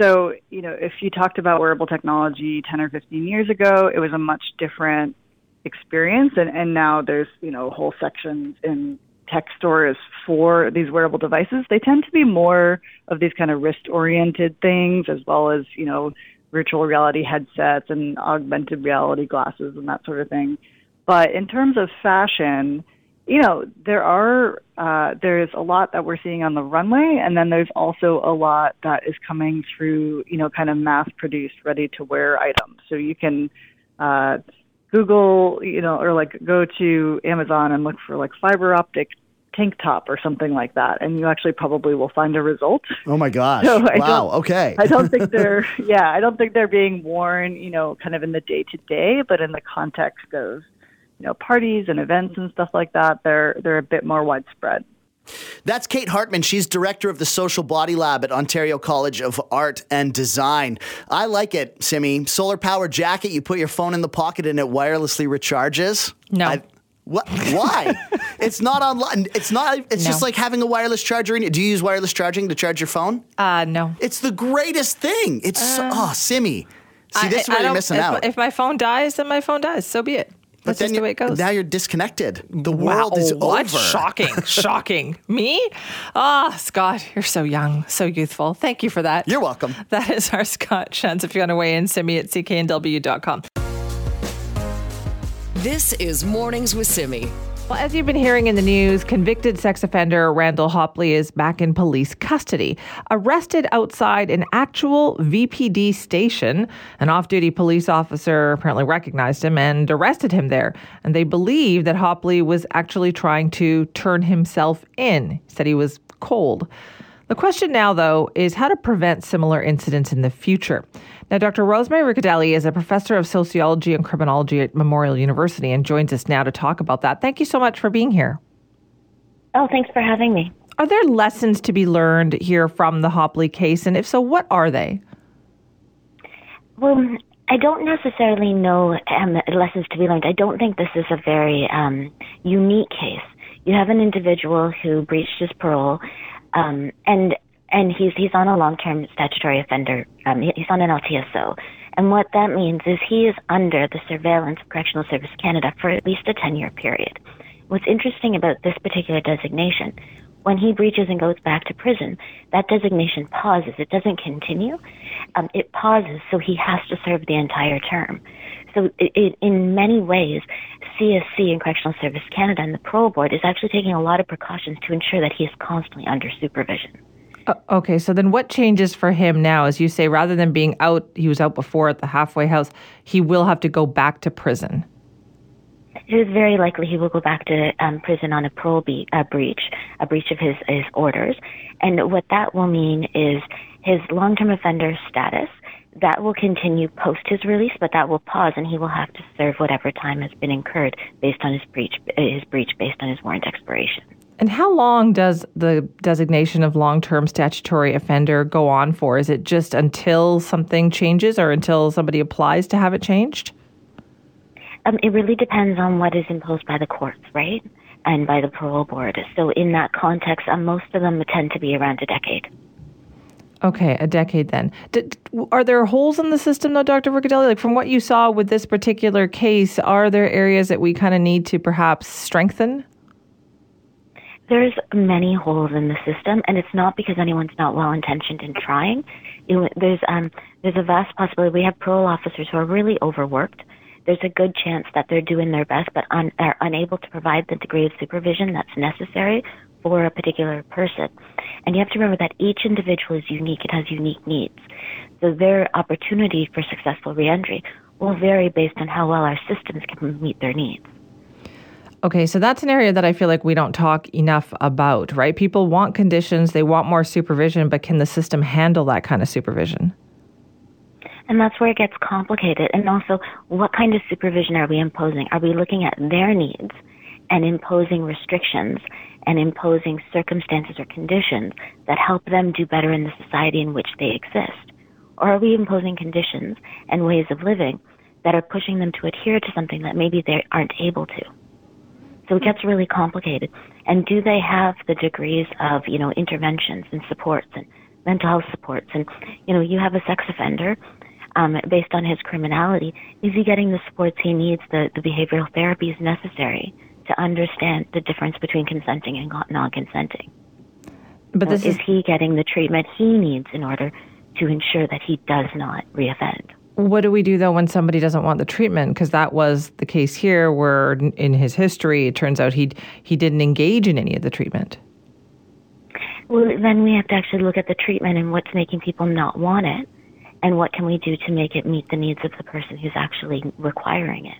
So, you know, if you talked about wearable technology ten or fifteen years ago, it was a much different experience. And, and now there's, you know, whole sections in tech stores for these wearable devices. They tend to be more of these kind of wrist-oriented things, as well as, you know, virtual reality headsets and augmented reality glasses and that sort of thing. But in terms of fashion, you know, there are, uh, there's a lot that we're seeing on the runway, and then there's also a lot that is coming through, you know, kind of mass-produced, ready-to-wear items. So you can uh, Google, you know, or, like, go to Amazon and look for, like, fiber optic tank top or something like that, and you actually probably will find a result. Oh, my gosh. So wow, okay. I don't think they're, yeah, I don't think they're being worn, you know, kind of in the day-to-day, but in the context of, you know, parties and events and stuff like that, they're they're a bit more widespread. That's Kate Hartman. She's director of the Social Body Lab at Ontario College of Art and Design. I like it, Simi. Solar power jacket, you put your phone in the pocket and it wirelessly recharges. No. I, what? Why? It's not online. It's not. It's no. Just like having a wireless charger in it. Do you use wireless charging to charge your phone? Uh, no. It's the greatest thing. It's, uh, so, oh, Simi. See, I, this is where I, I you're missing if, out. If my phone dies, then my phone dies. So be it. But That's then just the way it goes. Now you're disconnected. The wow, world is what? Over. Shocking. Shocking. Me? Ah, oh, Scott, you're so young, so youthful. Thank you for that. You're welcome. That is our Scott Chance. If you want to weigh in, send me at C K N W dot com. This is Mornings with Simi. Well, as you've been hearing in the news, convicted sex offender Randall Hopley is back in police custody. Arrested outside an actual V P D station, an off-duty police officer apparently recognized him and arrested him there. And they believe that Hopley was actually trying to turn himself in. He said he was cold. The question now, though, is how to prevent similar incidents in the future. Now, Doctor Rosemary Ricciardelli is a professor of sociology and criminology at Memorial University and joins us now to talk about that. Thank you so much for being here. Oh, thanks for having me. Are there lessons to be learned here from the Hopley case? And if so, what are they? Well, I don't necessarily know um, lessons to be learned. I don't think this is a very um, unique case. You have an individual who breached his parole, Um, and and he's he's on a long-term statutory offender. Um, he, he's on an L T S O, and what that means is he is under the surveillance of Correctional Service Canada for at least a ten-year period. What's interesting about this particular designation, when he breaches and goes back to prison, that designation pauses. It doesn't continue. Um, it pauses, so he has to serve the entire term. So it, it, in many ways, C S C and Correctional Service Canada and the Parole Board is actually taking a lot of precautions to ensure that he is constantly under supervision. Uh, okay, so then what changes for him now? As you say, rather than being out, he was out before at the halfway house, he will have to go back to prison. It is very likely he will go back to um, prison on a parole be- a breach, a breach of his, his orders. And what that will mean is his long-term offender status, that will continue post his release, but that will pause, and he will have to serve whatever time has been incurred based on his breach, his breach based on his warrant expiration. And how long does the designation of long-term statutory offender go on for? Is it just until something changes or until somebody applies to have it changed? Um, it really depends on what is imposed by the courts, right, and by the parole board. So in that context, um, most of them tend to be around a decade. Okay, a decade then. Did, are there holes in the system, though, Doctor Ricciardelli? Like from what you saw with this particular case, are there areas that we kind of need to perhaps strengthen? There's many holes in the system, and it's not because anyone's not well-intentioned in trying. It, there's um, there's a vast possibility. We have parole officers who are really overworked. There's a good chance that they're doing their best, but un, are unable to provide the degree of supervision that's necessary for a particular person. And you have to remember that each individual is unique. It has unique needs. So their opportunity for successful reentry will vary based on how well our systems can meet their needs. Okay, so that's an area that I feel like we don't talk enough about, right? People want conditions, they want more supervision, but can the system handle that kind of supervision? And that's where it gets complicated. And also, what kind of supervision are we imposing? Are we looking at their needs and imposing restrictions and imposing circumstances or conditions that help them do better in the society in which they exist? Or are we imposing conditions and ways of living that are pushing them to adhere to something that maybe they aren't able to? So it gets really complicated. And do they have the degrees of, you know, interventions and supports and mental health supports? And, you know, you have a sex offender, um, based on his criminality, is he getting the supports he needs, the, the behavioral therapies necessary to understand the difference between consenting and non-consenting? But this so is, is he getting the treatment he needs in order to ensure that he does not reoffend? What do we do, though, when somebody doesn't want the treatment? Because that was the case here where in his history, it turns out he he didn't engage in any of the treatment. Well, then we have to actually look at the treatment and what's making people not want it, and what can we do to make it meet the needs of the person who's actually requiring it.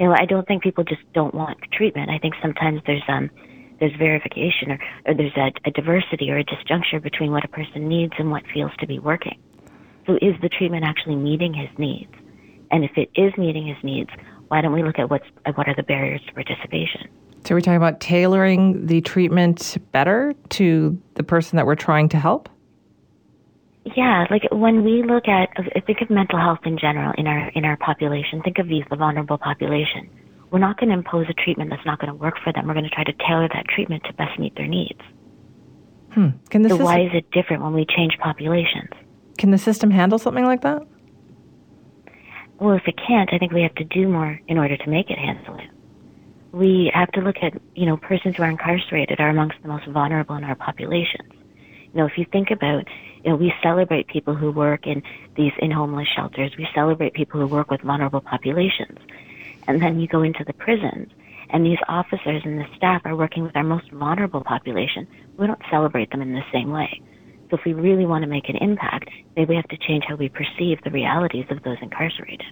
You know, I don't think people just don't want treatment. I think sometimes there's um there's verification or, or there's a, a diversity or a disjuncture between what a person needs and what feels to be working. So is the treatment actually meeting his needs? And if it is meeting his needs, why don't we look at what's, what are the barriers to participation? So we're talking about tailoring the treatment better to the person that we're trying to help? Yeah, like when we look at, think of mental health in general in our in our population, think of youth, the vulnerable population. We're not going to impose a treatment that's not going to work for them. We're going to try to tailor that treatment to best meet their needs. Hmm. Can the so system, why is it different when we change populations? Can the system handle something like that? Well, if it can't, I think we have to do more in order to make it handle it. We have to look at, you know, persons who are incarcerated are amongst the most vulnerable in our populations. You know, if you think about, you know, we celebrate people who work in these in homeless shelters. We celebrate people who work with vulnerable populations. And then you go into the prisons, and these officers and the staff are working with our most vulnerable population. We don't celebrate them in the same way. So if we really want to make an impact, maybe we have to change how we perceive the realities of those incarcerated.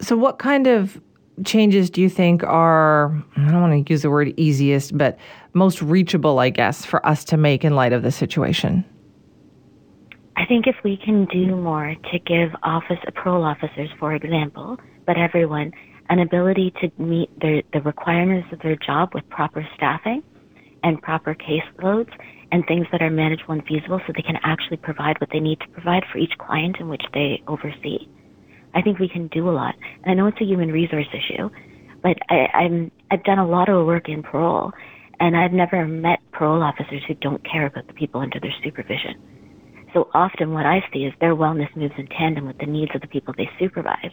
So what kind of changes do you think are, I don't want to use the word easiest, but most reachable, I guess, for us to make in light of the situation? I think if we can do more to give office, parole officers, for example, but everyone, an ability to meet their, the requirements of their job with proper staffing and proper caseloads and things that are manageable and feasible so they can actually provide what they need to provide for each client in which they oversee, I think we can do a lot. And I know it's a human resource issue, but I, I'm, I've done a lot of work in parole, and I've never met parole officers who don't care about the people under their supervision. So often what I see is their wellness moves in tandem with the needs of the people they supervise.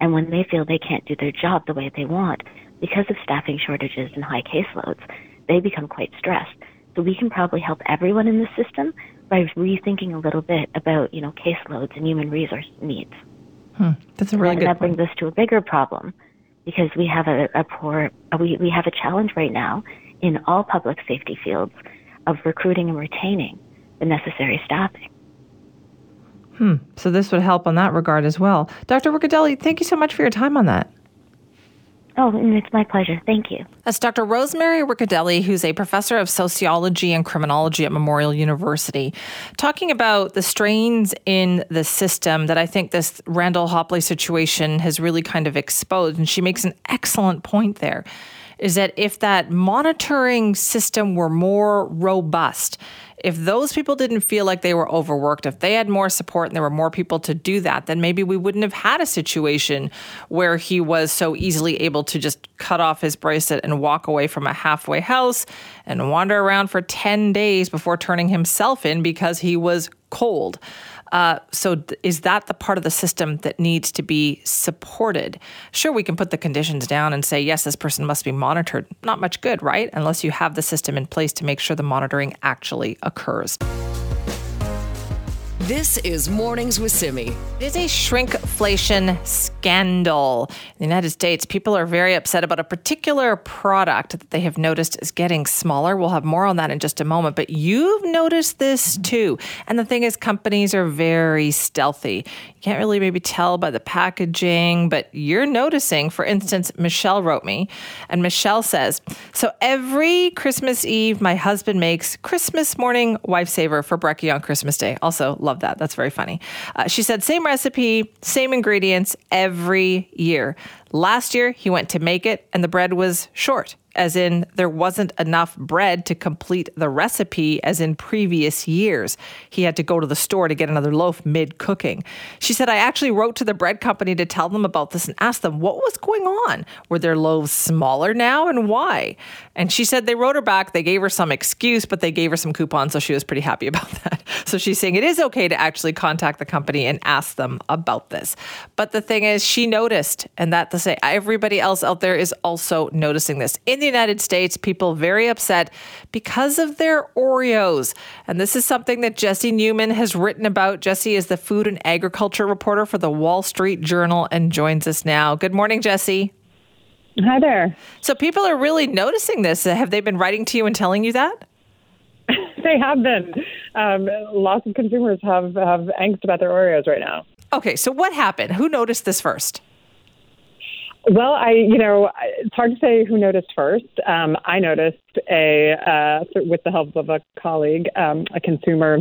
And when they feel they can't do their job the way they want, because of staffing shortages and high caseloads, they become quite stressed. So we can probably help everyone in the system by rethinking a little bit about, you know, caseloads and human resource needs. Hmm. That's a really good point. And that brings us to a bigger problem, because we have a, a poor, we, we have a challenge right now in all public safety fields of recruiting and retaining the necessary staffing. Hmm. So this would help on that regard as well. Doctor Ricciardelli, thank you so much for your time on that. Oh, it's my pleasure. Thank you. That's Doctor Rosemary Ricciardelli, who's a professor of sociology and criminology at Memorial University, talking about the strains in the system that I think this Randall Hopley situation has really kind of exposed. And she makes an excellent point there, is that if that monitoring system were more robust, if those people didn't feel like they were overworked, if they had more support and there were more people to do that, then maybe we wouldn't have had a situation where he was so easily able to just cut off his bracelet and walk away from a halfway house and wander around for ten days before turning himself in because he was cold. Uh, so th- is that the part of the system that needs to be supported? Sure, we can put the conditions down and say, yes, this person must be monitored. Not much good, right? Unless you have the system in place to make sure the monitoring actually occurs. This is Mornings with Simi. It is a shrinkflation scandal. In the United States, people are very upset about a particular product that they have noticed is getting smaller. We'll have more on that in just a moment. But you've noticed this too. And the thing is, companies are very stealthy. You can't really maybe tell by the packaging, but you're noticing. For instance, Michelle wrote me, and Michelle says, so every Christmas Eve, my husband makes Christmas morning Wife Saver for brekkie on Christmas Day. Also, love love that. That's very funny. Uh, she said, same recipe, same ingredients every year. Last year, he went to make it and the bread was short, as in there wasn't enough bread to complete the recipe as in previous years. He had to go to the store to get another loaf mid-cooking. She said, I actually wrote to the bread company to tell them about this and asked them what was going on. Were their loaves smaller now and why? And she said they wrote her back. They gave her some excuse, but they gave her some coupons, so she was pretty happy about that. So she's saying it is okay to actually contact the company and ask them about this. But the thing is, she noticed, and that to say everybody else out there is also noticing this. In the United States, people very upset because of their Oreos. And this is something that Jesse Newman has written about. Jesse is the food and agriculture reporter for the Wall Street Journal and joins us now. Good morning, Jesse. Hi there. So people are really noticing this. Have they been writing to you and telling you that? They have been. Um, lots of consumers have, have angst about their Oreos right now. Okay, so what happened? Who noticed this first? Well, I, you know, it's hard to say who noticed first. Um, I noticed a, uh, with the help of a colleague, um, a consumer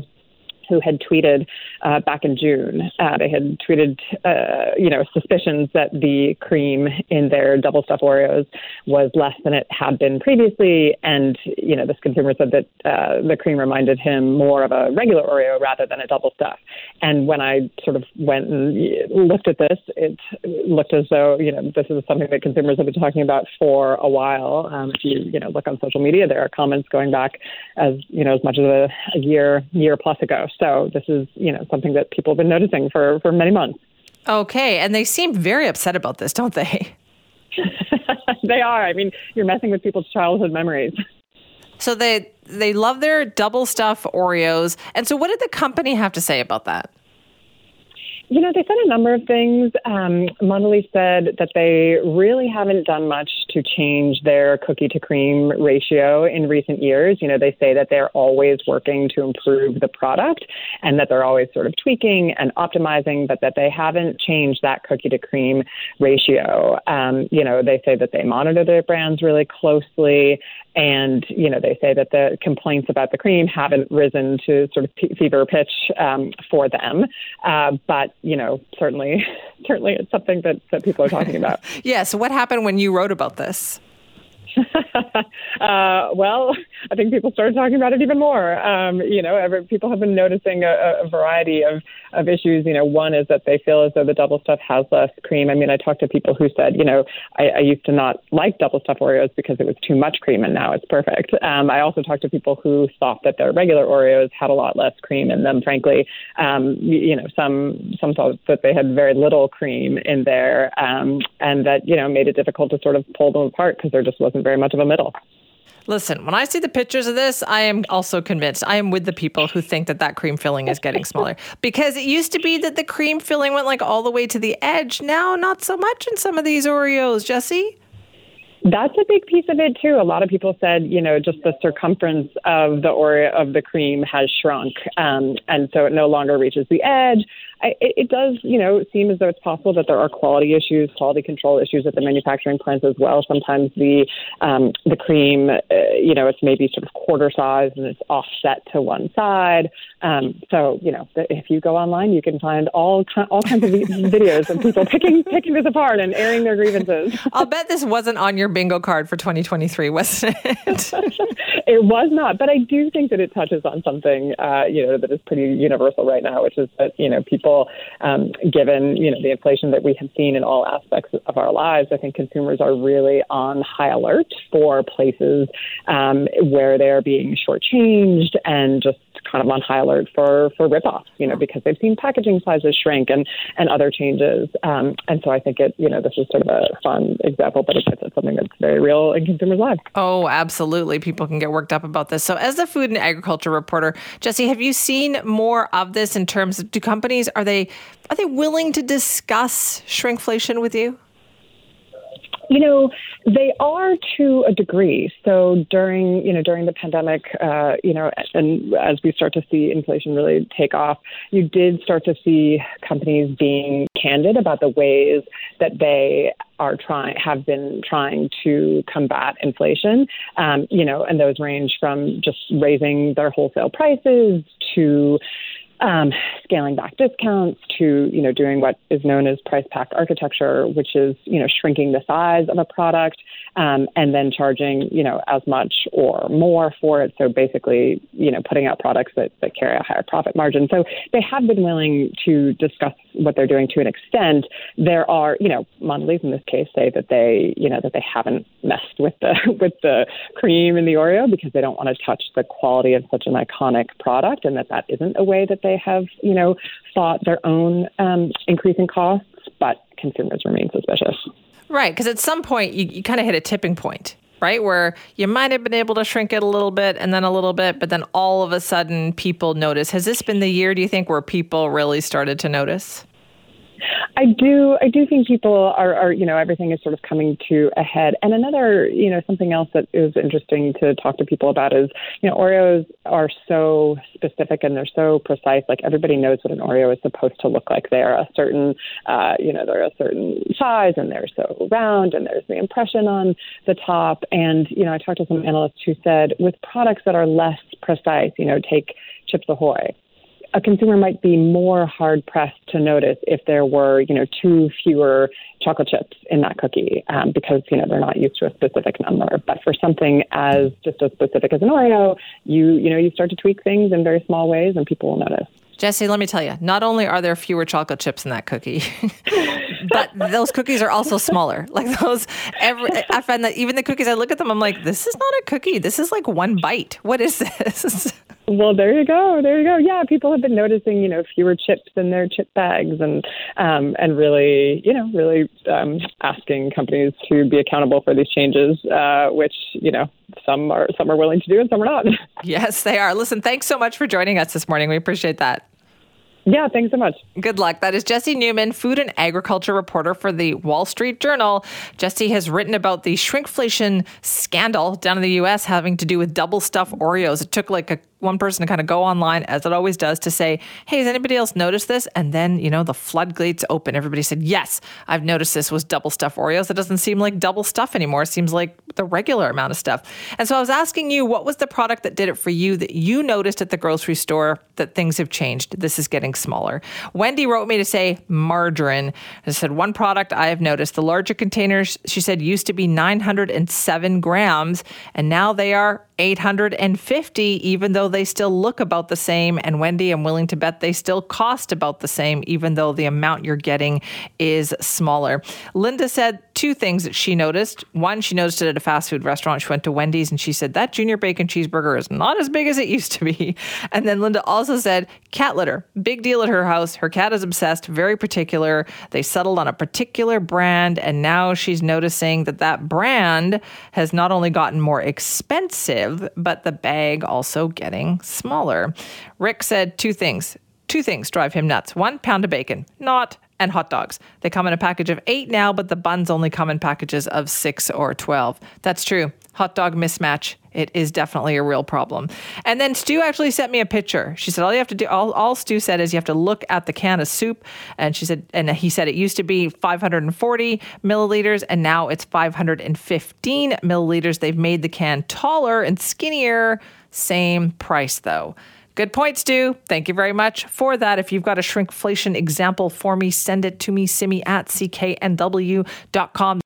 who had tweeted uh, back in June. Uh, they had tweeted, uh, you know, suspicions that the cream in their Double Stuff Oreos was less than it had been previously. And, you know, this consumer said that uh, the cream reminded him more of a regular Oreo rather than a Double Stuff. And when I sort of went and looked at this, it looked as though, you know, this is something that consumers have been talking about for a while. Um, if you, you know, look on social media, there are comments going back as, you know, as much as a, a year, year plus ago. So this is, you know, something that people have been noticing for, for many months. Okay. And they seem very upset about this, don't they? They are. I mean, you're messing with people's childhood memories. So they they love their Double Stuff Oreos. And so what did the company have to say about that? You know, they said a number of things. Um, Mondelez said that they really haven't done much to change their cookie to cream ratio in recent years. You know, they say that they're always working to improve the product and that they're always sort of tweaking and optimizing, but that they haven't changed that cookie to cream ratio. Um, you know, they say that they monitor their brands really closely. And, you know, they say that the complaints about the cream haven't risen to sort of p- fever pitch um, for them. Uh, but, you know, certainly, certainly it's something that, that people are talking about. Yeah. So what happened when you wrote about this? uh, well, I think people started talking about it even more. Um, you know, every, people have been noticing a, a variety of, of issues. You know, one is that they feel as though the Double Stuff has less cream. I mean, I talked to people who said, you know, I, I used to not like Double Stuff Oreos because it was too much cream and now it's perfect. Um, I also talked to people who thought that their regular Oreos had a lot less cream in them, frankly. Um, you, you know, some, some thought that they had very little cream in there um, and that, you know, made it difficult to sort of pull them apart because there just wasn't very much of a middle. Listen, when I see the pictures of this, I am also convinced. I am with the people who think that that cream filling is getting smaller because it used to be that the cream filling went like all the way to the edge. Now, not so much in some of these Oreos, Jesse. That's a big piece of it too. A lot of people said, you know, just the circumference of the Oreo of the cream has shrunk, um, and so it no longer reaches the edge. I, it does, you know, seem as though it's possible that there are quality issues, quality control issues at the manufacturing plants as well. Sometimes the um, the cream, uh, you know, it's maybe sort of quarter size and it's offset to one side. Um, so, you know, if you go online, you can find all all kinds of videos of people picking picking this apart and airing their grievances. I'll bet this wasn't on your bingo card for twenty twenty-three, wasn't it? It was not, but I do think that it touches on something, uh, you know, that is pretty universal right now, which is that, you know, people. Um, given, you know, the inflation that we have seen in all aspects of our lives, I think consumers are really on high alert for places um, where they're being shortchanged and just kind of on high alert for, for ripoffs, you know, because they've seen packaging sizes shrink and, and other changes. Um, and so I think it, you know, this is sort of a fun example, but it's, it's something that's very real in consumers' lives. Oh, absolutely. People can get worked up about this. So as a food and agriculture reporter, Jesse, have you seen more of this in terms of, do companies, are they, are they willing to discuss shrinkflation with you? You know, they are to a degree. So during, you know, during the pandemic, uh, you know, and as we start to see inflation really take off, you did start to see companies being candid about the ways that they are trying, have been trying to combat inflation. Um, you know, and those range from just raising their wholesale prices to um, scaling back discounts to, you know, doing what is known as price pack architecture, which is, you know, shrinking the size of a product um, and then charging, you know, as much or more for it. So basically, you know, putting out products that, that carry a higher profit margin. So they have been willing to discuss what they're doing to an extent. There are, you know, Mondelez in this case say that they, you know, that they haven't messed with the with the cream in the Oreo because they don't want to touch the quality of such an iconic product, and that that isn't a way that they have, you know, fought their own um, increase in costs. But consumers remain suspicious. Right, because at some point you, you kind of hit a tipping point, right, where you might have been able to shrink it a little bit and then a little bit, but then all of a sudden people notice. Has this been the year, do you think, where people really started to notice? I do. I do think people are, are, you know, everything is sort of coming to a head. And another, you know, something else that is interesting to talk to people about is, you know, Oreos are so specific and they're so precise. Like, everybody knows what an Oreo is supposed to look like. They are a certain, uh, you know, they're a certain size and they're so round and there's the impression on the top. And, you know, I talked to some analysts who said with products that are less precise, you know, take Chips Ahoy, a consumer might be more hard-pressed to notice if there were, you know, two fewer chocolate chips in that cookie um, because, you know, they're not used to a specific number. But for something as just as specific as an Oreo, you, you know, you start to tweak things in very small ways and people will notice. Jesse, let me tell you, not only are there fewer chocolate chips in that cookie, but those cookies are also smaller. Like those, every, I find that even the cookies, I look at them, I'm like, this is not a cookie. This is like one bite. What is this? Well, there you go. There you go. Yeah, people have been noticing, you know, fewer chips in their chip bags and um, and really, you know, really um, asking companies to be accountable for these changes, uh, which, you know, some are some are willing to do and some are not. Yes, they are. Listen, thanks so much for joining us this morning. We appreciate that. Yeah, thanks so much. Good luck. That is Jesse Newman, food and agriculture reporter for the Wall Street Journal. Jesse has written about the shrinkflation scandal down in the U S having to do with Double Stuff Oreos. It took like a, one person to kind of go online, as it always does, to say, hey, has anybody else noticed this? And then, you know, the floodgates open. Everybody said, yes, I've noticed this was Double Stuff Oreos. It doesn't seem like double stuff anymore. It seems like the regular amount of stuff. And so I was asking you, what was the product that did it for you that you noticed at the grocery store that things have changed? This is getting smaller. Wendy wrote me to say margarine. I said, one product I have noticed, the larger containers, she said, used to be nine hundred seven grams, and now they are eight hundred fifty, even though they still look about the same. And Wendy, I'm willing to bet they still cost about the same, even though the amount you're getting is smaller. Linda said two things that she noticed. One, she noticed it at a fast food restaurant. She went to Wendy's and she said, that junior bacon cheeseburger is not as big as it used to be. And then Linda also said, cat litter, big deal at her house. Her cat is obsessed, very particular. They settled on a particular brand. And now she's noticing that that brand has not only gotten more expensive, but the bag also getting smaller. Rick said two things. Two things drive him nuts. One, pound of bacon. Not and hot dogs. They come in a package of eight now, but the buns only come in packages of six or twelve. That's true. Hot dog mismatch. It is definitely a real problem. And then Stu actually sent me a picture. She said, all you have to do, all, all Stu said is you have to look at the can of soup. And she said, and he said it used to be five hundred forty milliliters and now it's five hundred fifteen milliliters. They've made the can taller and skinnier. Same price though. Good point, Stu. Thank you very much for that. If you've got a shrinkflation example for me, send it to me, Simi at C K N W dot com.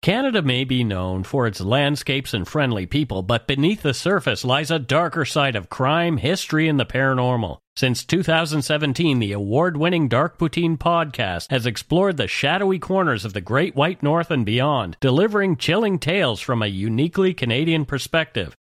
Canada may be known for its landscapes and friendly people, but beneath the surface lies a darker side of crime, history, and the paranormal. Since two thousand seventeen, the award-winning Dark Poutine podcast has explored the shadowy corners of the Great White North and beyond, delivering chilling tales from a uniquely Canadian perspective.